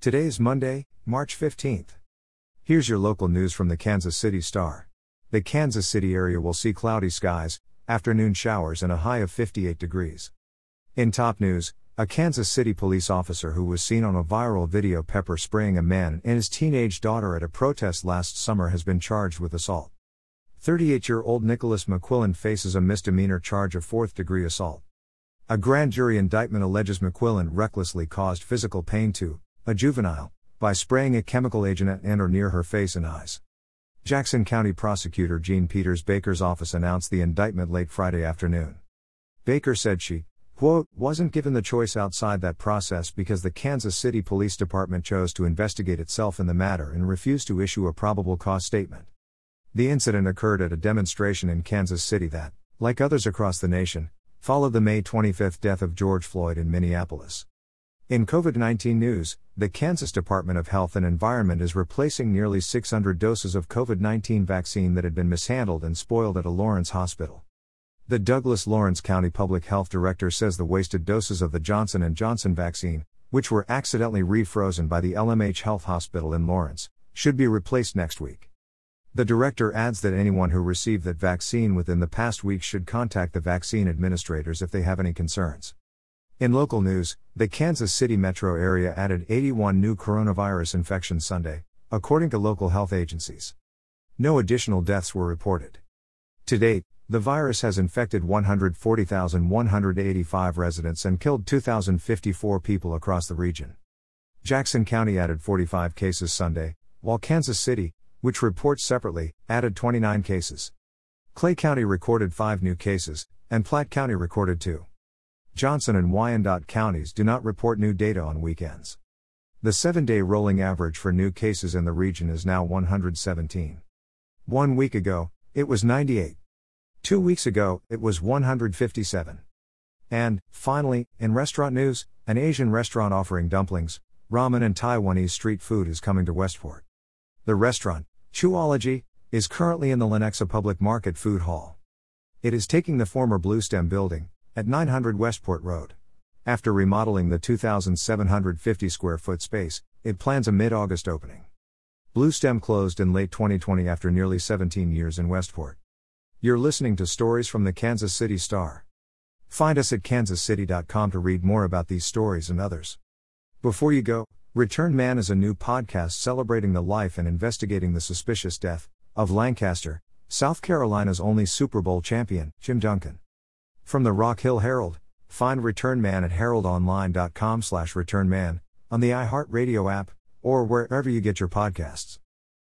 Today is Monday, March 15th. Here's your local news from the Kansas City Star. The Kansas City area will see cloudy skies, afternoon showers and a high of 58 degrees. In top news, a Kansas City police officer who was seen on a viral video pepper spraying a man and his teenage daughter at a protest last summer has been charged with assault. 38-year-old Nicholas McQuillan faces a misdemeanor charge of fourth-degree assault. A grand jury indictment alleges McQuillan recklessly caused physical pain to a juvenile by spraying a chemical agent at or near her face and eyes. Jackson County Prosecutor Jean Peters Baker's office announced the indictment late Friday afternoon. Baker said she, quote, wasn't given the choice outside that process because the Kansas City Police Department chose to investigate itself in the matter and refused to issue a probable cause statement. The incident occurred at a demonstration in Kansas City that, like others across the nation, followed the May 25 death of George Floyd in Minneapolis. In COVID-19 news, the Kansas Department of Health and Environment is replacing nearly 600 doses of COVID-19 vaccine that had been mishandled and spoiled at a Lawrence hospital. The Douglas-Lawrence County Public Health Director says the wasted doses of the Johnson & Johnson vaccine, which were accidentally refrozen by the LMH Health Hospital in Lawrence, should be replaced next week. The director adds that anyone who received that vaccine within the past week should contact the vaccine administrators if they have any concerns. In local news, the Kansas City metro area added 81 new coronavirus infections Sunday, according to local health agencies. No additional deaths were reported. To date, the virus has infected 140,185 residents and killed 2,054 people across the region. Jackson County added 45 cases Sunday, while Kansas City, which reports separately, added 29 cases. Clay County recorded 5 new cases, and Platte County recorded 2. Johnson and Wyandotte counties do not report new data on weekends. The 7-day rolling average for new cases in the region is now 117. 1 week ago, it was 98. 2 weeks ago, it was 157. And, finally, in restaurant news, an Asian restaurant offering dumplings, ramen and Taiwanese street food is coming to Westport. The restaurant, Chewology, is currently in the Lenexa Public Market Food Hall. It is taking the former Bluestem building, at 900 Westport Road. After remodeling the 2,750 square foot space, it plans a mid-August opening. Bluestem closed in late 2020 after nearly 17 years in Westport. You're listening to Stories from the Kansas City Star. Find us at kansascity.com to read more about these stories and others. Before you go, Return Man is a new podcast celebrating the life and investigating the suspicious death of Lancaster, South Carolina's only Super Bowl champion, Jim Duncan. From the Rock Hill Herald, find Return Man at heraldonline.com/returnman, on the iHeartRadio app, or wherever you get your podcasts.